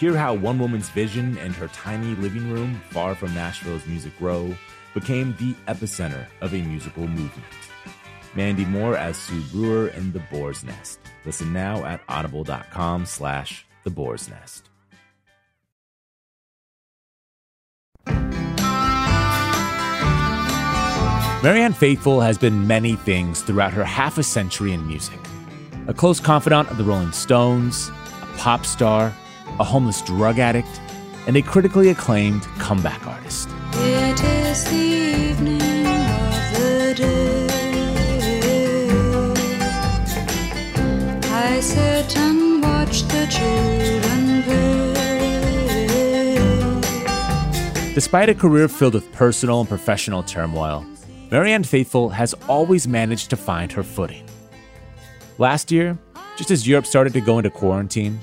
Hear how one woman's vision and her tiny living room far from Nashville's Music Row became the epicenter of a musical movement. Mandy Moore as Sue Brewer in The Boar's Nest. Listen now at audible.com/The Boar's Nest. Marianne Faithfull has been many things throughout her half a century in music. A close confidant of the Rolling Stones, a pop star, a homeless drug addict, and a critically acclaimed comeback artist. It is the evening of the day. I sit and watch the children play. Despite a career filled with personal and professional turmoil, Marianne Faithfull has always managed to find her footing. Last year, just as Europe started to go into quarantine,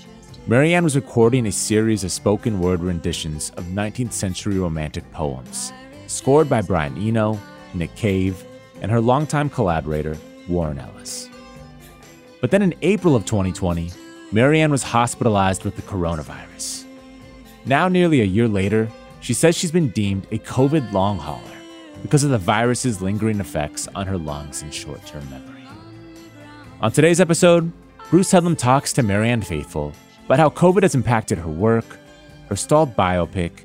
Marianne was recording a series of spoken word renditions of 19th century romantic poems, scored by Brian Eno, Nick Cave, and her longtime collaborator, Warren Ellis. But then in April of 2020, Marianne was hospitalized with the coronavirus. Now nearly a year later, she says she's been deemed a COVID long hauler because of the virus's lingering effects on her lungs and short-term memory. On today's episode, Bruce Headlam talks to Marianne Faithfull about how COVID has impacted her work, her stalled biopic,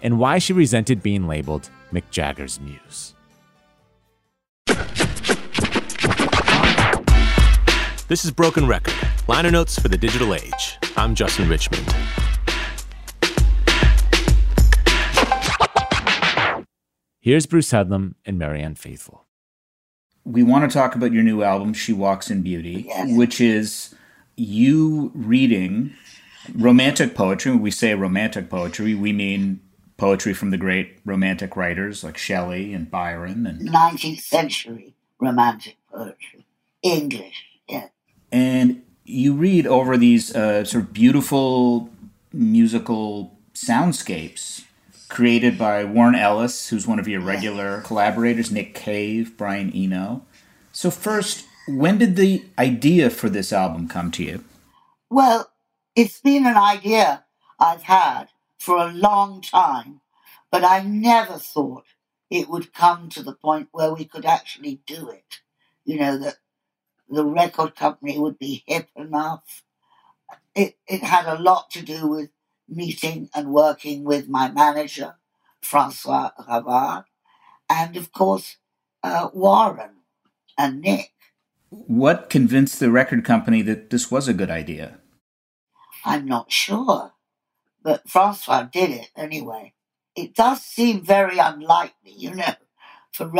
and why she resented being labeled Mick Jagger's muse. This is Broken Record, liner notes for the digital age. I'm Justin Richmond. Here's Bruce Headlam and Marianne Faithfull. We want to talk about your new album, She Walks in Beauty, which is you reading romantic poetry. When we say romantic poetry, we mean poetry from the great romantic writers like Shelley and Byron. And 19th century romantic poetry. English, yeah. And you read over these sort of beautiful musical soundscapes created by Warren Ellis, who's one of your regular collaborators, Nick Cave, Brian Eno. So first, when did the idea for this album come to you? Well, it's been an idea I've had for a long time, but I never thought it would come to the point where we could actually do it. You know, that the record company would be hip enough. It had a lot to do with meeting and working with my manager, Francois Ravard, and of course, Warren and Nick. What convinced the record company that this was a good idea? I'm not sure, but Francois did it anyway. It does seem very unlikely, you know, for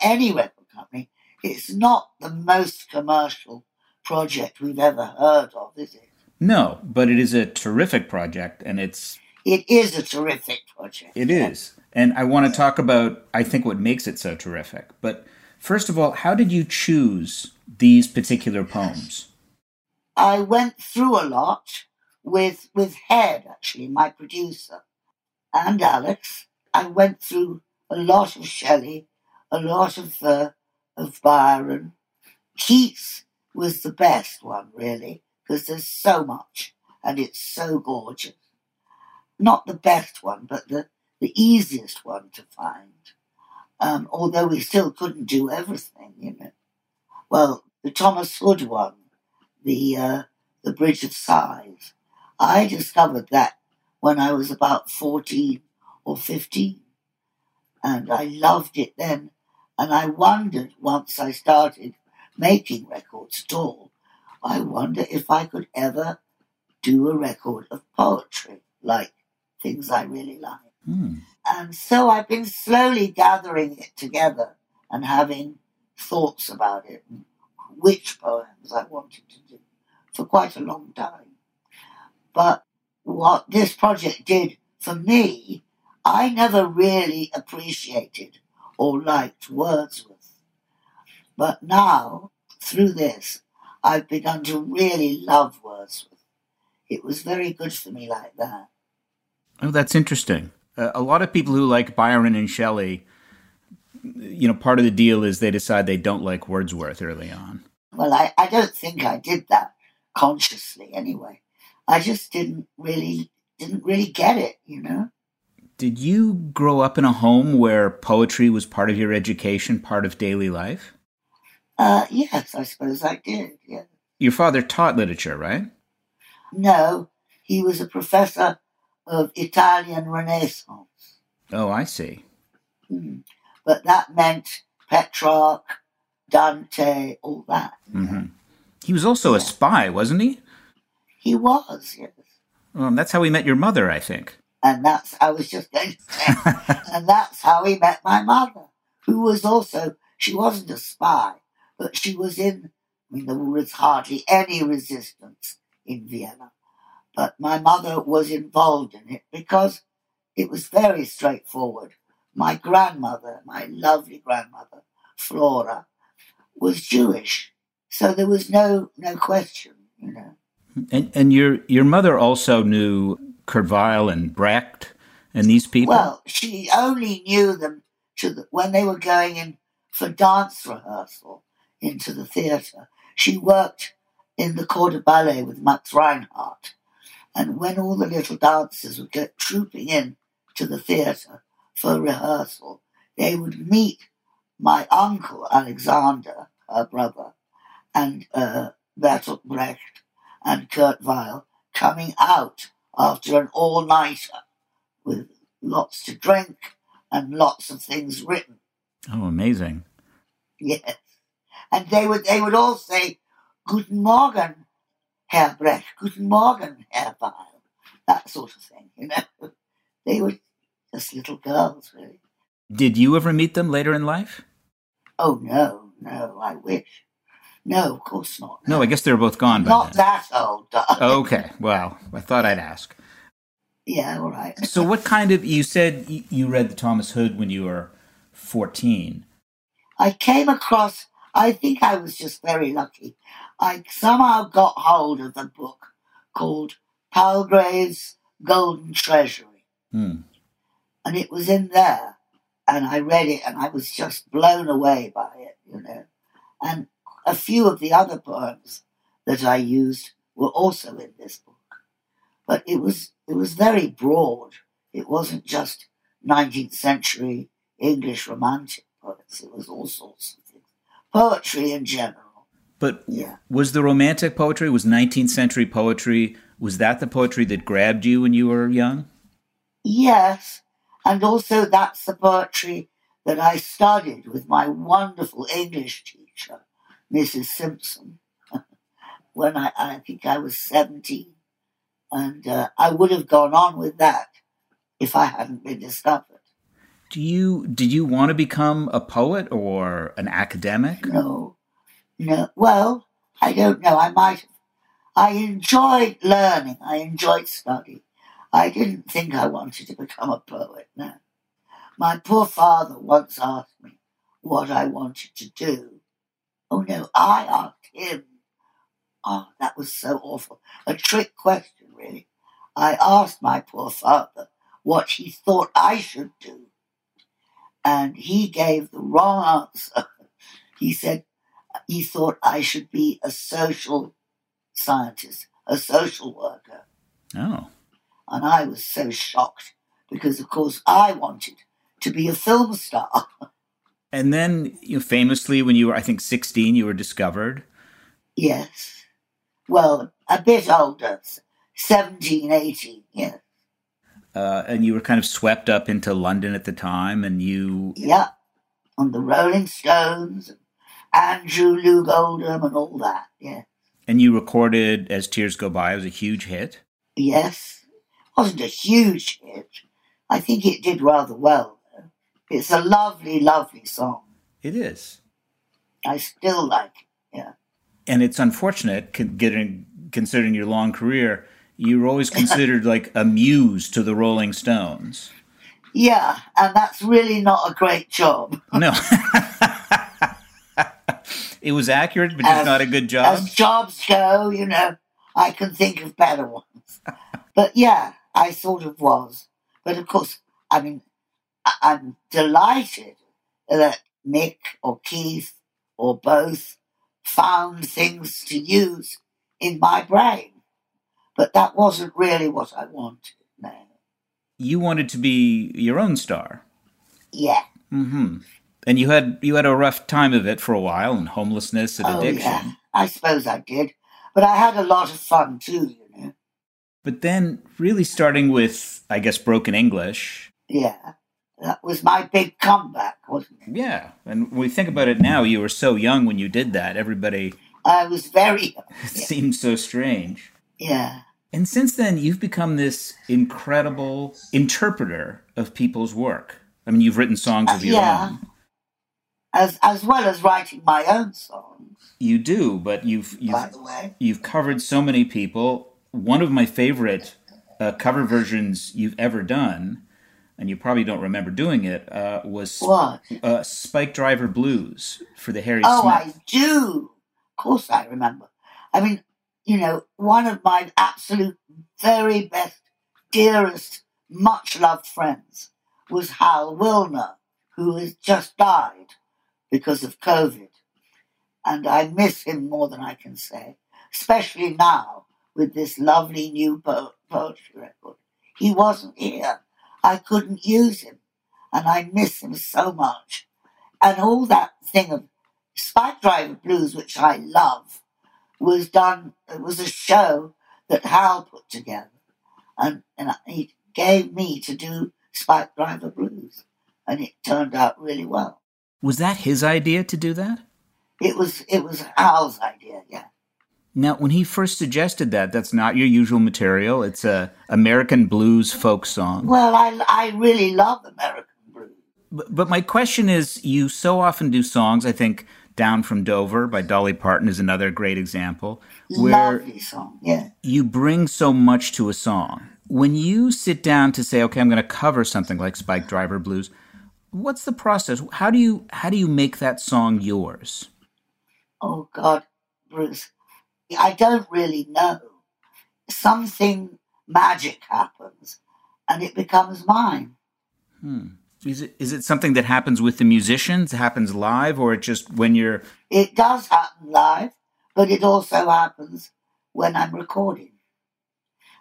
any record company. It's not the most commercial project we've ever heard of, is it? No, but it is a terrific project, and it's it is a terrific project. It is. And I want to talk about, I think, what makes it so terrific. But first of all, how did you choose these particular poems? I went through a lot with Ed, actually, my producer, and Alex. I went through a lot of Shelley, a lot of Byron. Keats was the best one, really, because there's so much, and it's so gorgeous. Not the best one, but the easiest one to find, although we still couldn't do everything, you know. Well, the Thomas Hood one, the Bridge of Sighs, I discovered that when I was about 14 or 15, and I loved it then, and I wondered, once I started making records at all, I wonder if I could ever do a record of poetry, like things I really like. Mm. And so I've been slowly gathering it together and having thoughts about it and which poems I wanted to do for quite a long time. But what this project did for me, I never really appreciated or liked Wordsworth. But now, through this, I've begun to really love Wordsworth. It was very good for me like that. Oh, that's interesting. A lot of people who like Byron and Shelley, you know, part of the deal is they decide they don't like Wordsworth early on. Well, I don't think I did that consciously anyway. I just didn't really get it, you know. Did you grow up in a home where poetry was part of your education, part of daily life? Yes, I suppose I did, yeah. Your father taught literature, right? No, he was a professor of Italian Renaissance. Oh, I see. Mm. But that meant Petrarch, Dante, all that. Mm-hmm. He was also a spy, wasn't he? He was, yes. Well, that's how he met your mother, I think. And that's, I was just going to say, and that's how he met my mother, who was also, she wasn't a spy, but she was in, I mean, there was hardly any resistance in Vienna. But my mother was involved in it because it was very straightforward. My grandmother, my lovely grandmother, Flora, was Jewish. So there was no question, you know. And your mother also knew Kurt Weill and Brecht and these people? Well, she only knew them when they were going in for dance rehearsal into the theatre. She worked in the corps de ballet with Max Reinhardt. And when all the little dancers would get trooping in to the theatre for rehearsal, they would meet my uncle, Alexander, her brother, and Bertolt Brecht and Kurt Weill coming out after an all-nighter with lots to drink and lots of things written. Oh, amazing. Yes. And they would all say, "Guten Morgen, Herr Brecht, guten Morgen, Herr Weill," that sort of thing, you know. They were just little girls, really. Did you ever meet them later in life? Oh, no, I wish. No, of course not. No, I guess they were both gone by then. Not that old, darling. Okay, well, I thought I'd ask. Yeah, all right. So what kind of, you said you read the Thomas Hood when you were 14. I came across, I think I was just very lucky. I somehow got hold of a book called Palgrave's Golden Treasury. Hmm. And it was in there, and I read it, and I was just blown away by it, you know. And a few of the other poems that I used were also in this book. But it was very broad. It wasn't just 19th century English Romantic poets. It was all sorts of things. Poetry in general. But yeah. Was the Romantic poetry, was 19th century poetry, was that the poetry that grabbed you when you were young? Yes, and also that's the poetry that I studied with my wonderful English teacher, Mrs. Simpson, when I think I was 17. And I would have gone on with that if I hadn't been discovered. Did you want to become a poet or an academic? No. Well, I don't know. I might have. I enjoyed learning. I enjoyed study. I didn't think I wanted to become a poet, no. My poor father once asked me what I wanted to do. Oh, no, I asked him. Oh, that was so awful. A trick question, really. I asked my poor father what he thought I should do, and he gave the wrong answer. He said he thought I should be a social scientist, a social worker. Oh. And I was so shocked because, of course, I wanted to be a film star. And then, you know, famously, when you were, I think, 16, you were discovered. Yes. Well, a bit older, 17, 18, yes. And you were kind of swept up into London at the time, and you... Yeah, on the Rolling Stones, Andrew Lou Goldham and all that, yeah. And you recorded As Tears Go By. It was a huge hit. Yes. It wasn't a huge hit. I think it did rather well, though. It's a lovely, lovely song. It is. I still like it, yeah. And it's unfortunate, considering your long career, you were always considered like a muse to the Rolling Stones. Yeah, and that's really not a great job. No. It was accurate, but it's not a good job. As jobs go, you know, I can think of better ones. But yeah, I sort of was. But of course, I mean, I'm delighted that Mick or Keith or both found things to use in my brain. But that wasn't really what I wanted, no. You wanted to be your own star. Yeah. Mm-hmm. And you had a rough time of it for a while, and homelessness and addiction. Yeah, I suppose I did. But I had a lot of fun too, you know. But then really starting with, I guess, Broken English. Yeah. That was my big comeback, wasn't it? Yeah. And when we think about it now, you were so young when you did that. Everybody... I was very young. It seems so strange. Yeah. And since then, you've become this incredible interpreter of people's work. I mean, you've written songs of your own. As well as writing my own songs. You do, but you've by the way, you've covered so many people. One of my favorite cover versions you've ever done, and you probably don't remember doing it, was Spike Driver Blues for the Harry Smith. I do. Of course I remember. I mean, you know, one of my absolute very best, dearest, much-loved friends was Hal Willner, who has just died because of COVID. And I miss him more than I can say, especially now with this lovely new poetry record. He wasn't here. I couldn't use him. And I miss him so much. And all that thing of Spike Driver Blues, which I love, was done, it was a show that Hal put together. And he gave me to do Spike Driver Blues. And it turned out really well. Was that his idea to do that? It was Al's idea, yeah. Now, when he first suggested that, that's not your usual material. It's a American blues folk song. Well, I really love American blues. But my question is, you so often do songs, I think Down from Dover by Dolly Parton is another great example. Lovely song, yeah. You bring so much to a song. When you sit down to say, okay, I'm going to cover something like Spike Driver Blues, what's the process? How do you make that song yours? Oh, God, Bruce, I don't really know. Something magic happens, and it becomes mine. Is it something that happens with the musicians? It happens live, or it just when you're... It does happen live, but it also happens when I'm recording.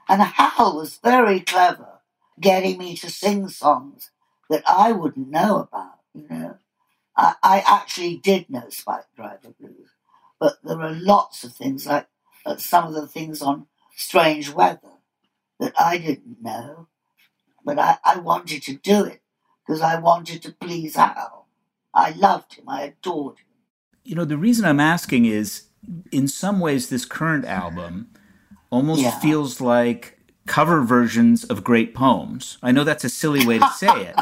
And Hal was very clever getting me to sing songs that I wouldn't know about, you know. I actually did know Spike Driver Blues, but there are lots of things, like some of the things on Strange Weather that I didn't know, but I wanted to do it because I wanted to please Al. I loved him. I adored him. You know, the reason I'm asking is, in some ways, this current album almost feels like cover versions of great poems. I know that's a silly way to say it.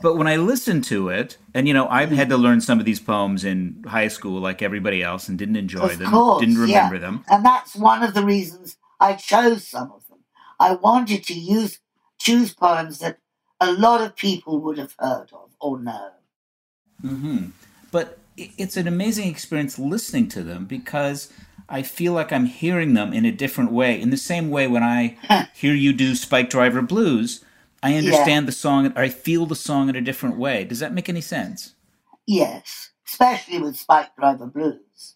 But when I listen to it, and, you know, I've had to learn some of these poems in high school like everybody else and didn't enjoy them, didn't remember them. And that's one of the reasons I chose some of them. I wanted to choose poems that a lot of people would have heard of or known. Mm-hmm. But it's an amazing experience listening to them, because I feel like I'm hearing them in a different way. In the same way, when I hear you do Spike Driver Blues, I understand the song, or I feel the song in a different way. Does that make any sense? Yes, especially with Spike Driver Blues,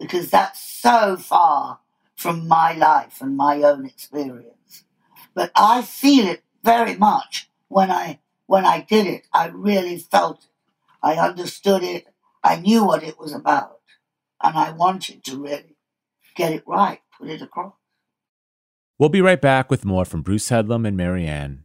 because that's so far from my life and my own experience. But I feel it very much. When I did it, I really felt it. I understood it. I knew what it was about. And I wanted to really get it right, put it across. We'll be right back with more from Bruce Headlam and Marianne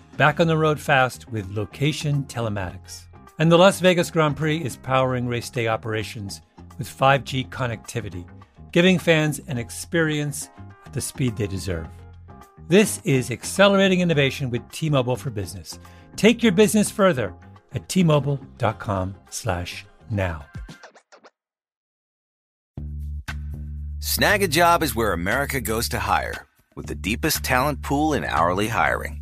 back on the road fast with location telematics. And the Las Vegas Grand Prix is powering race day operations with 5G connectivity, giving fans an experience at the speed they deserve. This is Accelerating Innovation with T-Mobile for Business. Take your business further at T-Mobile.com/now. Snag a Job is where America goes to hire, with the deepest talent pool in hourly hiring.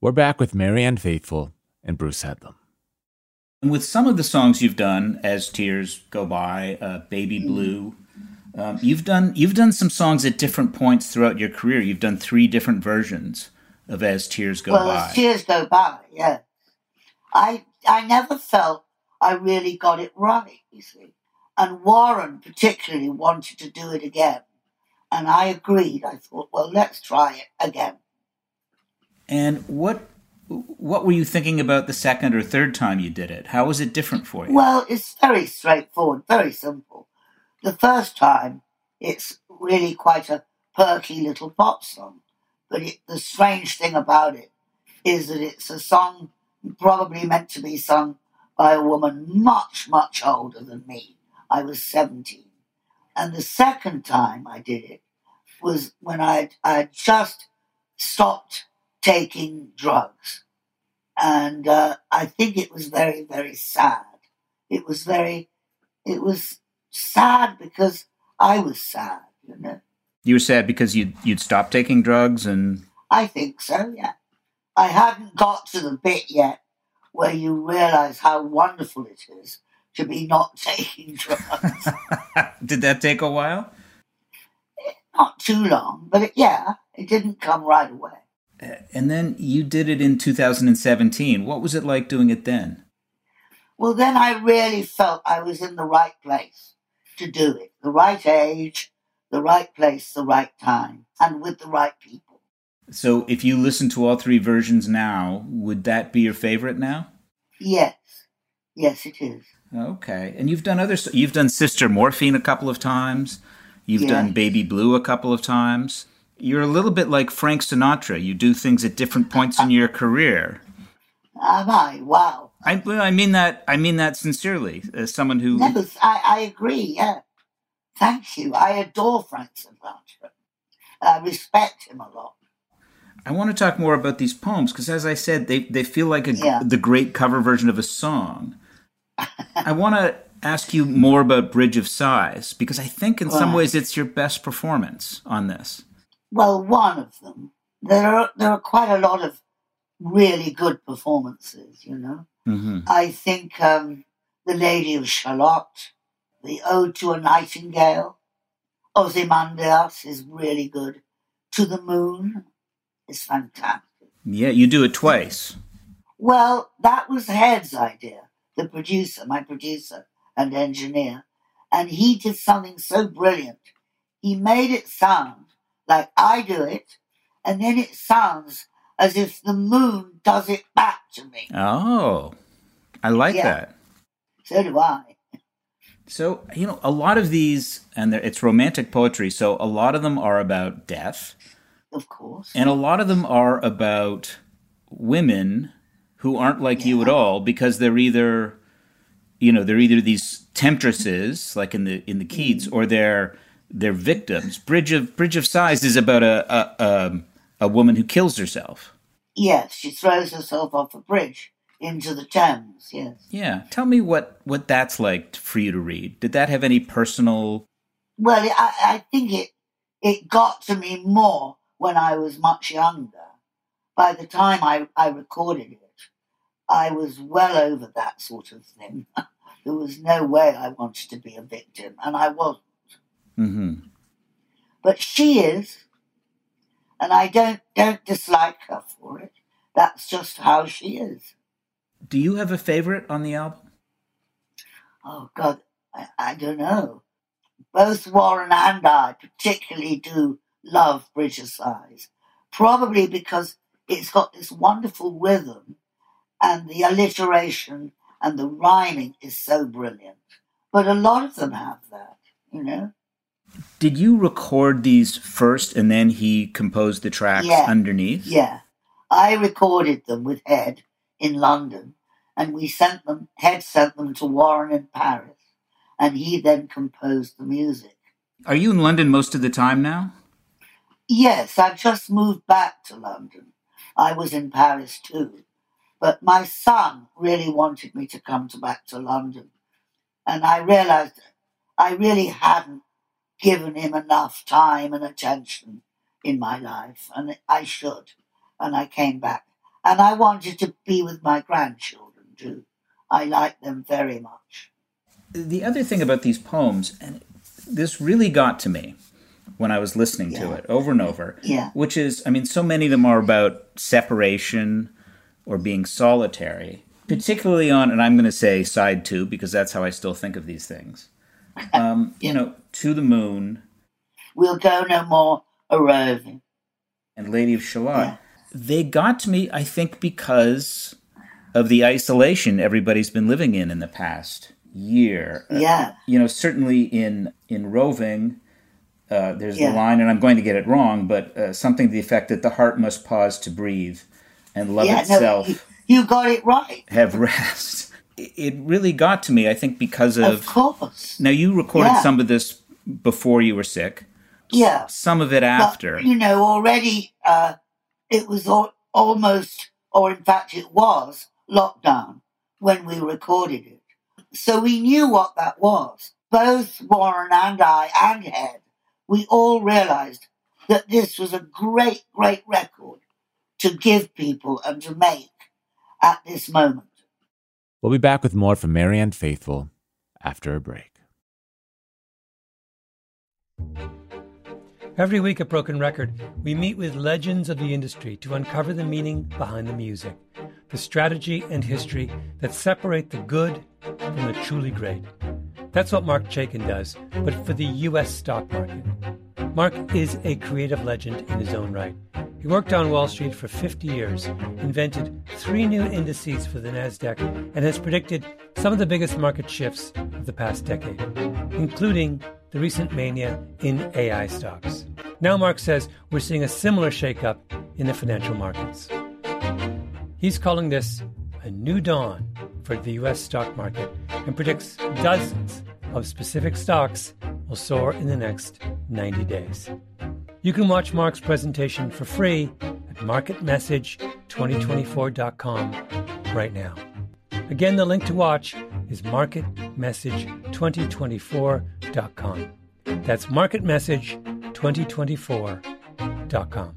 We're back with Marianne Faithfull and Bruce Headlam. And with some of the songs you've done, As Tears Go By, Baby Blue, you've done some songs at different points throughout your career. You've done three different versions of As Tears Go By. Well, As Tears Go By, yeah. I never felt I really got it right, you see. And Warren particularly wanted to do it again. And I agreed. I thought, well, let's try it again. And what were you thinking about the second or third time you did it? How was it different for you? Well, it's very straightforward, very simple. The first time, it's really quite a perky little pop song. But the strange thing about it is that it's a song probably meant to be sung by a woman much, much older than me. I was 17. And the second time I did it was when I'd just stopped taking drugs. And I think it was very, very sad. It was sad because I was sad, you know. You were sad because you'd stopped taking drugs and... I think so, yeah. I hadn't got to the bit yet where you realise how wonderful it is to be not taking drugs. Did that take a while? Not too long, but it didn't come right away. And then you did it in 2017. What was it like doing it then? Well, then I really felt I was in the right place to do it. The right age... the right place, the right time, and with the right people. So if you listen to all three versions now, would that be your favorite now? Yes. Yes, it is. Okay. And you've done other. You've done Sister Morphine a couple of times. You've done Baby Blue a couple of times. You're a little bit like Frank Sinatra. You do things at different points in your career. Am I? Wow. I mean that. I mean that sincerely, as someone who. No, I agree. Yeah. Thank you. I adore Frank Sinatra. I respect him a lot. I want to talk more about these poems because, as I said, they feel like the great cover version of a song. I want to ask you more about Bridge of Sighs because I think in some ways it's your best performance on this. Well, one of them. There are quite a lot of really good performances, you know. Mm-hmm. I think The Lady of Shalott, the Ode to a Nightingale, Ozymandias is really good. To the Moon is fantastic. Yeah, you do it twice. Well, that was Head's idea, the producer, my producer and engineer. And he did something so brilliant. He made it sound like I do it, and then it sounds as if the moon does it back to me. Oh, I like that. So do I. So, you know, a lot of these, and it's romantic poetry, so a lot of them are about death. Of course. And a lot of them are about women who aren't like you at all because they're either these temptresses, like in the Keats, or they're victims. Bridge of Sighs is about a woman who kills herself. Yes, she throws herself off a bridge into the Thames. Yes. Yeah. Tell me what that's like for you to read. Did that have any personal? Well, I think it got to me more when I was much younger. By the time I recorded it, I was well over that sort of thing. There was no way I wanted to be a victim, and I wasn't. Mm-hmm. But she is, and I don't dislike her for it. That's just how she is. Do you have a favorite on the album? Oh, God, I don't know. Both Warren and I particularly do love Bridge of Sighs, probably because it's got this wonderful rhythm and the alliteration and the rhyming is so brilliant. But a lot of them have that, you know. Did you record these first and then he composed the tracks underneath? Yeah. I recorded them with Ed in London and Ed sent them to Warren in Paris and he then composed the music. Are you in London most of the time now? Yes, I've just moved back to London. I was in Paris too. But my son really wanted me to come back to London. And I realised I really hadn't given him enough time and attention in my life. And I should. And I came back. And I wanted to be with my grandchildren too. I like them very much. The other thing about these poems, and this really got to me when I was listening to it over and over, which is, I mean, so many of them are about separation or being solitary, particularly on, and I'm going to say side two, because that's how I still think of these things. You know, To the Moon. We'll go no more a-roving. And Lady of Shalott. Yeah. They got to me, I think, because of the isolation everybody's been living in the past year. Yeah. You know, certainly in roving, there's the line, and I'm going to get it wrong, but something to the effect that the heart must pause to breathe and love itself. No, you got it right. Have rest. It really got to me, I think, because of... Of course. Now, you recorded some of this before you were sick. Yeah. Some of it after. But, you know, already it was almost, or in fact it was, lockdown when we recorded it. So we knew what that was. Both Warren and I and Ed, we all realised that this was a great, great record to give people and to make at this moment. We'll be back with more from Marianne Faithfull after a break. Every week at Broken Record, we meet with legends of the industry to uncover the meaning behind the music, the strategy and history that separate the good from the truly great. That's what Mark Chaikin does, but for the U.S. stock market. Mark is a creative legend in his own right. He worked on Wall Street for 50 years, invented 3 new indices for the Nasdaq, and has predicted some of the biggest market shifts of the past decade, including the recent mania in AI stocks. Now, Mark says we're seeing a similar shakeup in the financial markets. He's calling this a new dawn for the U.S. stock market and predicts dozens of specific stocks will soar in the next 90 days. You can watch Mark's presentation for free at marketmessage2024.com right now. Again, the link to watch is marketmessage2024.com. That's marketmessage2024.com.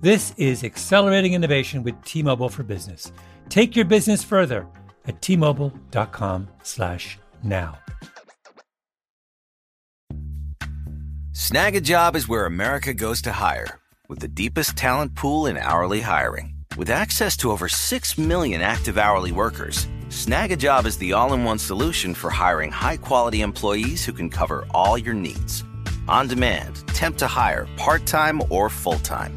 This is accelerating innovation with T-Mobile for Business. Take your business further at T-Mobile.com/now. Snag a Job is where America goes to hire, with the deepest talent pool in hourly hiring. With access to over 6 million active hourly workers, Snag a Job is the all-in-one solution for hiring high-quality employees who can cover all your needs. On demand, temp to hire, part-time or full-time.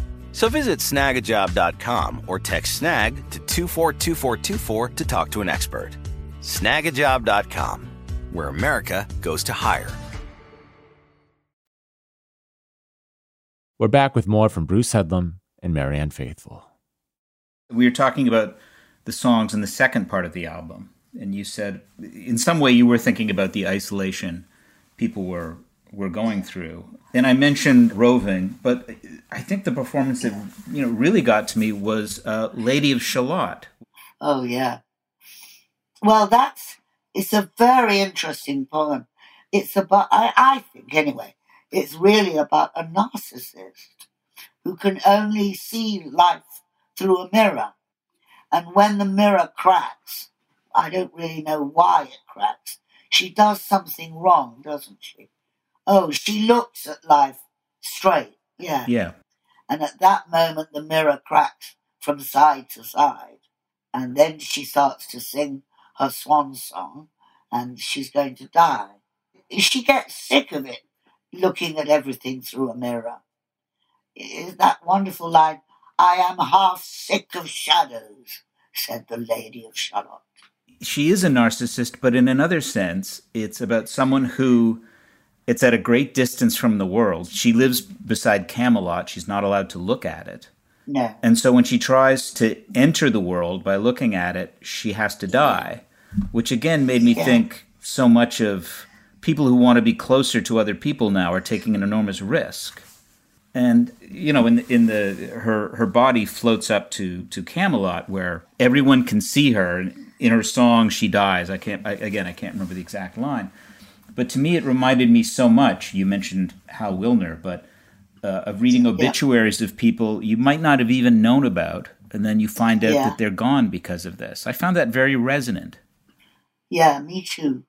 So visit snagajob.com or text Snag to 242424 to talk to an expert. Snagajob.com, where America goes to hire. We're back with more from Bruce Headlam and Marianne Faithfull. We were talking about the songs in the second part of the album, and you said in some way you were thinking about the isolation people were going through. And I mentioned roving, but I think the performance that really got to me was Lady of Shalott. Oh, yeah. Well, it's a very interesting poem. It's about, I think anyway, it's really about a narcissist who can only see life through a mirror. And when the mirror cracks, I don't really know why it cracks, she does something wrong, doesn't she? Oh, she looks at life straight, yeah. Yeah. And at that moment, the mirror cracks from side to side. And then she starts to sing her swan song, and she's going to die. She gets sick of it, looking at everything through a mirror. Is that wonderful line, "I am half sick of shadows," said the Lady of Shalott. She is a narcissist, but in another sense, it's about someone who, it's at a great distance from the world. She lives beside Camelot. She's not allowed to look at it. No. And so when she tries to enter the world by looking at it, she has to die, which again made me think so much of people who want to be closer to other people now are taking an enormous risk. And, her body floats up to Camelot, where everyone can see her. And in her song, she dies. I can't remember the exact line. But to me, it reminded me so much. You mentioned Hal Willner, but of reading obituaries of people you might not have even known about. And then you find out that they're gone because of this. I found that very resonant. Yeah, me too.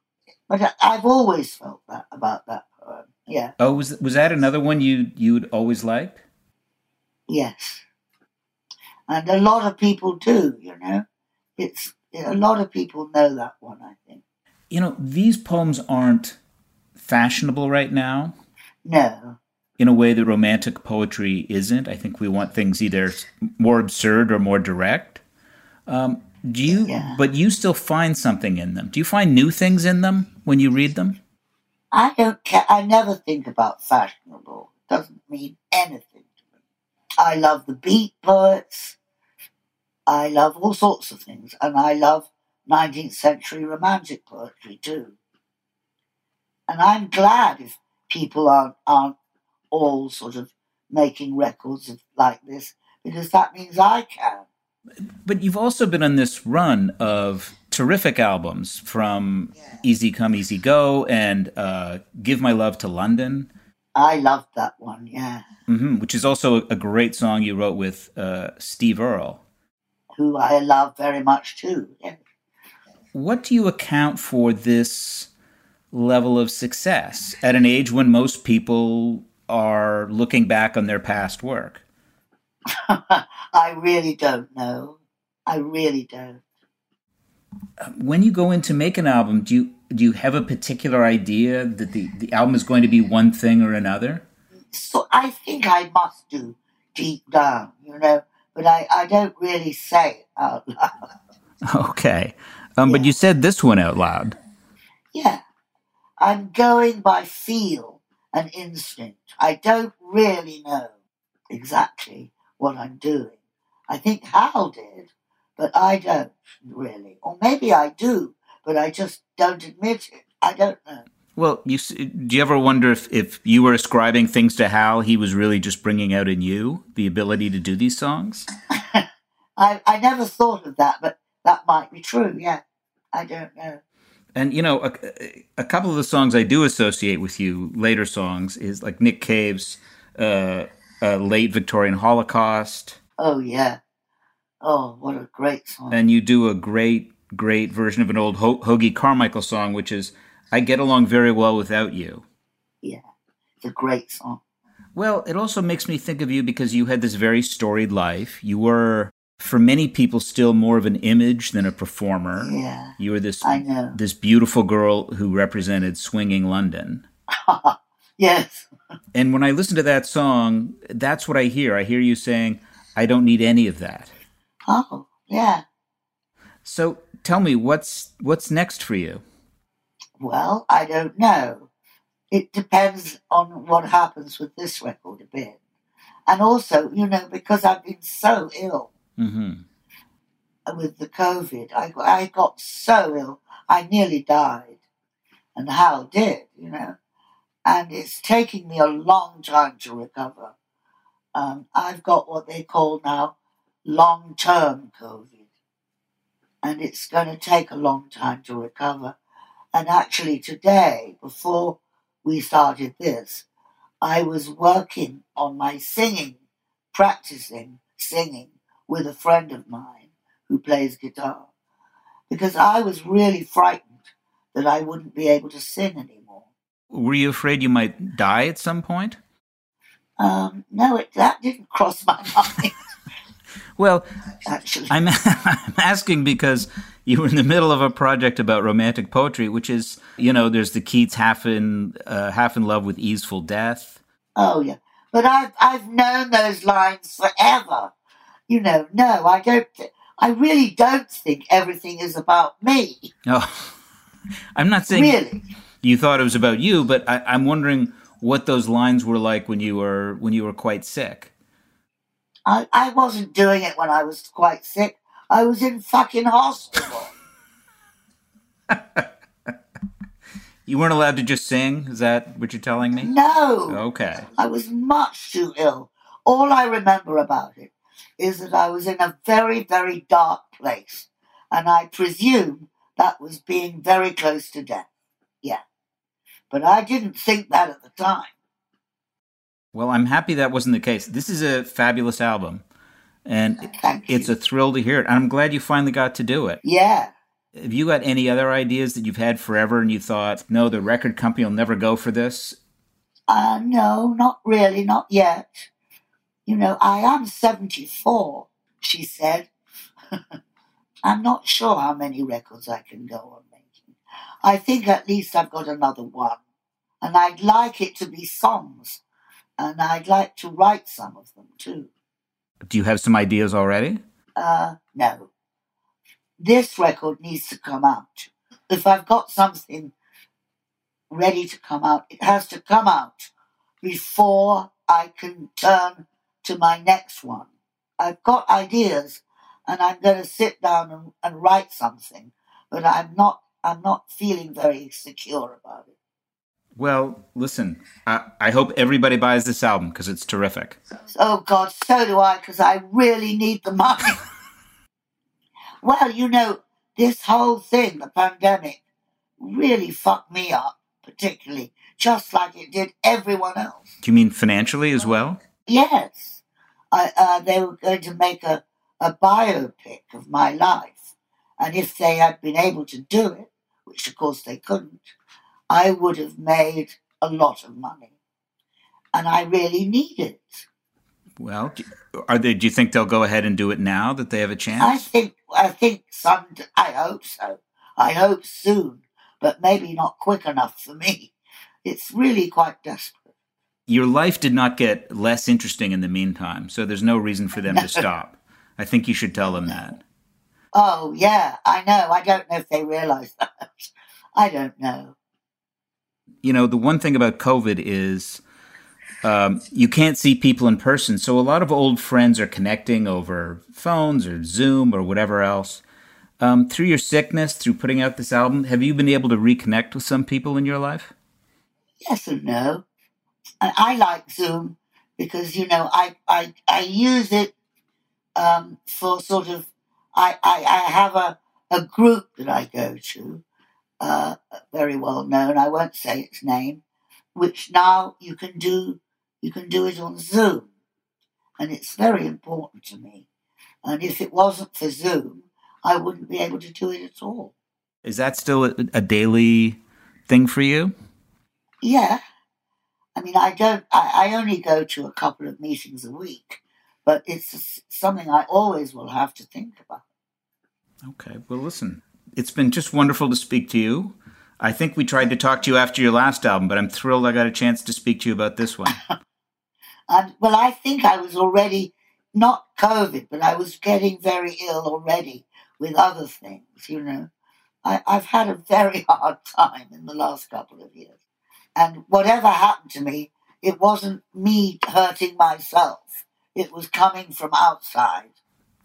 But I've always felt that about that poem, yeah. Oh, was that another one you'd always liked? Yes. And a lot of people do, It's a lot of people know that one, I think. These poems aren't fashionable right now. No. In a way that romantic poetry isn't. I think we want things either more absurd or more direct. But you still find something in them. Do you find new things in them when you read them? I don't care. I never think about fashionable. It doesn't mean anything to me. I love the beat poets. I love all sorts of things. And I love 19th century romantic poetry too. And I'm glad if people aren't all sort of making records like this, because that means I can. But you've also been on this run of terrific albums, from Easy Come, Easy Go and Give My Love to London. I loved that one, yeah. Mm-hmm, which is also a great song you wrote with Steve Earle. Who I love very much too. Yeah. What do you account for this level of success at an age when most people are looking back on their past work? I really don't know. I really don't. When you go in to make an album, do you have a particular idea that the album is going to be one thing or another? So I think I must do deep down, you know, but I don't really say it out loud. Okay. Yeah. But you said this one out loud. Yeah. I'm going by feel and instinct. I don't really know exactly what I'm doing. I think Hal did, but I don't really. Or maybe I do, but I just don't admit it. I don't know. Well, do you ever wonder if you were ascribing things to Hal, he was really just bringing out in you the ability to do these songs? I never thought of that, but that might be true, yeah. I don't know. And, you know, a couple of the songs I do associate with you, later songs, is like Nick Cave's Late Victorian Holocaust. Oh, yeah. Oh, what a great song. And you do a great, great version of an old Hoagy Carmichael song, which is I Get Along Very Well Without You. Yeah, it's a great song. Well, it also makes me think of you because you had this very storied life. You were, for many people, still more of an image than a performer. Yeah, you were this beautiful girl who represented swinging London. Yes. And when I listen to that song, that's what I hear. I hear you saying, I don't need any of that. Oh, yeah. So tell me, what's next for you? Well, I don't know. It depends on what happens with this record a bit. And also, you know, because I've been so ill, mm-hmm, with the COVID. I got so ill, I nearly died. And Hal did, you know. And it's taking me a long time to recover. I've got what they call now long-term COVID. And it's going to take a long time to recover. And actually today, before we started this, I was working on my singing, practicing singing, with a friend of mine who plays guitar, because I was really frightened that I wouldn't be able to sing anymore. Were you afraid you might die at some point? No, that didn't cross my mind. Well, actually, I'm asking because you were in the middle of a project about romantic poetry, which is, you know, there's the Keats half in love with easeful death. Oh yeah, but I've known those lines forever. You know, no, I don't. I really don't think everything is about me. Oh, I'm not saying really. You thought it was about you, but I'm wondering what those lines were like when you were quite sick. I wasn't doing it when I was quite sick. I was in fucking hospital. You weren't allowed to just sing? Is that what you're telling me? No. Okay. I was much too ill. All I remember about it is that I was in a very, very dark place. And I presume that was being very close to death. Yeah. But I didn't think that at the time. Well, I'm happy that wasn't the case. This is a fabulous album. And it's a thrill to hear it. And I'm glad you finally got to do it. Yeah. Have you got any other ideas that you've had forever and you thought, no, the record company will never go for this? No, not really, not yet. You know, I am 74, she said. I'm not sure how many records I can go on making. I think at least I've got another one. And I'd like it to be songs. And I'd like to write some of them, too. Do you have some ideas already? No. This record needs to come out. If I've got something ready to come out, it has to come out before I can turn to my next one. I've got ideas, and I'm going to sit down and write something, but I'm not feeling very secure about it. Well, listen, I hope everybody buys this album because it's terrific. Oh, God, so do I, because I really need the money. Well, you know, this whole thing, the pandemic, really fucked me up, particularly, just like it did everyone else. Do you mean financially as well? Yes. They were going to make a biopic of my life, and if they had been able to do it, which, of course, they couldn't, I would have made a lot of money, and I really need it. Well, do you think they'll go ahead and do it now that they have a chance? I think I hope so. I hope soon, but maybe not quick enough for me. It's really quite desperate. Your life did not get less interesting in the meantime, so there's no reason for them to stop. I think you should tell them that. Oh, yeah, I know. I don't know if they realize that. I don't know. You know, the one thing about COVID is you can't see people in person. So a lot of old friends are connecting over phones or Zoom or whatever else. Through your sickness, through putting out this album, have you been able to reconnect with some people in your life? Yes and no. I like Zoom because, you know, I use it for sort of, I have a group that I go to. Very well known, I won't say its name, which now you can do it on Zoom. And it's very important to me. And if it wasn't for Zoom, I wouldn't be able to do it at all. Is that still a daily thing for you? Yeah. I mean, I only go to a couple of meetings a week, but it's something I always will have to think about. Okay, well, listen. It's been just wonderful to speak to you. I think we tried to talk to you after your last album, but I'm thrilled I got a chance to speak to you about this one. Well, I think I was already, not COVID, but I was getting very ill already with other things, you know. I've had a very hard time in the last couple of years. And whatever happened to me, it wasn't me hurting myself. It was coming from outside.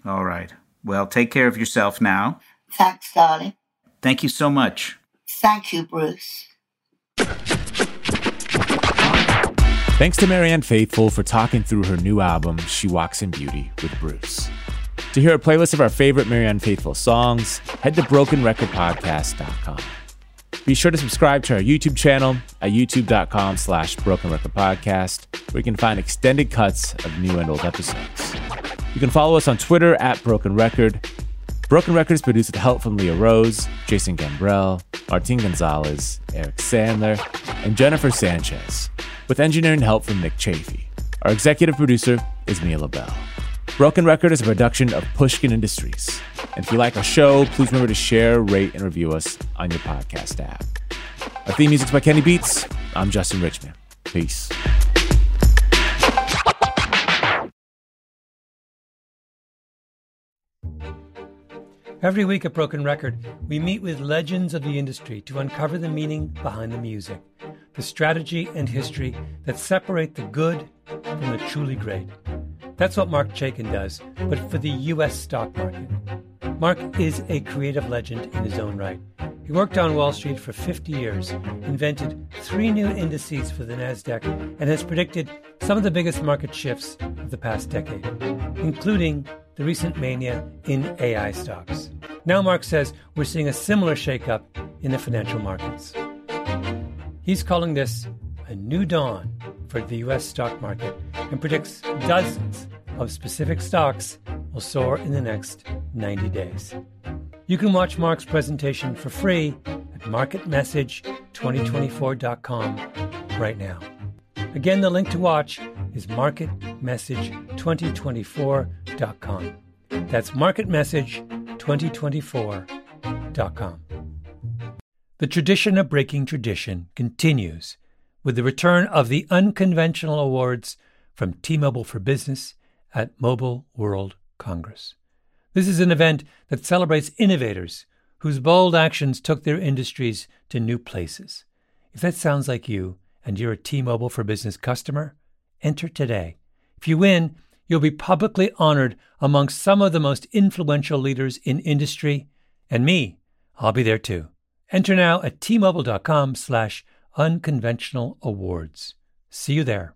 All right. Well, take care of yourself now. Thanks, darling. Thank you so much. Thank you, Bruce. Thanks to Marianne Faithfull for talking through her new album, She Walks in Beauty, with Bruce. To hear a playlist of our favorite Marianne Faithfull songs, head to BrokenRecordPodcast.com. Be sure to subscribe to our YouTube channel at youtube.com/BrokenRecordPodcast, where you can find extended cuts of new and old episodes. You can follow us on Twitter at Broken Record. Broken Record is produced with help from Leah Rose, Jason Gambrell, Martin Gonzalez, Eric Sandler, and Jennifer Sanchez, with engineering help from Nick Cave. Our executive producer is Mia LaBelle. Broken Record is a production of Pushkin Industries. And if you like our show, please remember to share, rate, and review us on your podcast app. Our theme music's by Kenny Beats. I'm Justin Richmond. Peace. Every week at Broken Record, we meet with legends of the industry to uncover the meaning behind the music, the strategy and history that separate the good from the truly great. That's what Mark Chaikin does, but for the U.S. stock market. Mark is a creative legend in his own right. He worked on Wall Street for 50 years, invented 3 new indices for the Nasdaq, and has predicted some of the biggest market shifts of the past decade, including the recent mania in AI stocks. Now, Mark says we're seeing a similar shakeup in the financial markets. He's calling this a new dawn for the U.S. stock market and predicts dozens of specific stocks will soar in the next 90 days. You can watch Mark's presentation for free at marketmessage2024.com right now. Again, the link to watch is marketmessage2024.com. That's marketmessage2024.com. The tradition of breaking tradition continues with the return of the unconventional awards from T-Mobile for Business at Mobile World Congress. This is an event that celebrates innovators whose bold actions took their industries to new places. If that sounds like you and you're a T-Mobile for Business customer, enter today. If you win, you'll be publicly honored amongst some of the most influential leaders in industry and me I'll be there too. Enter now at tmobile.com/unconventionalawards. See you there.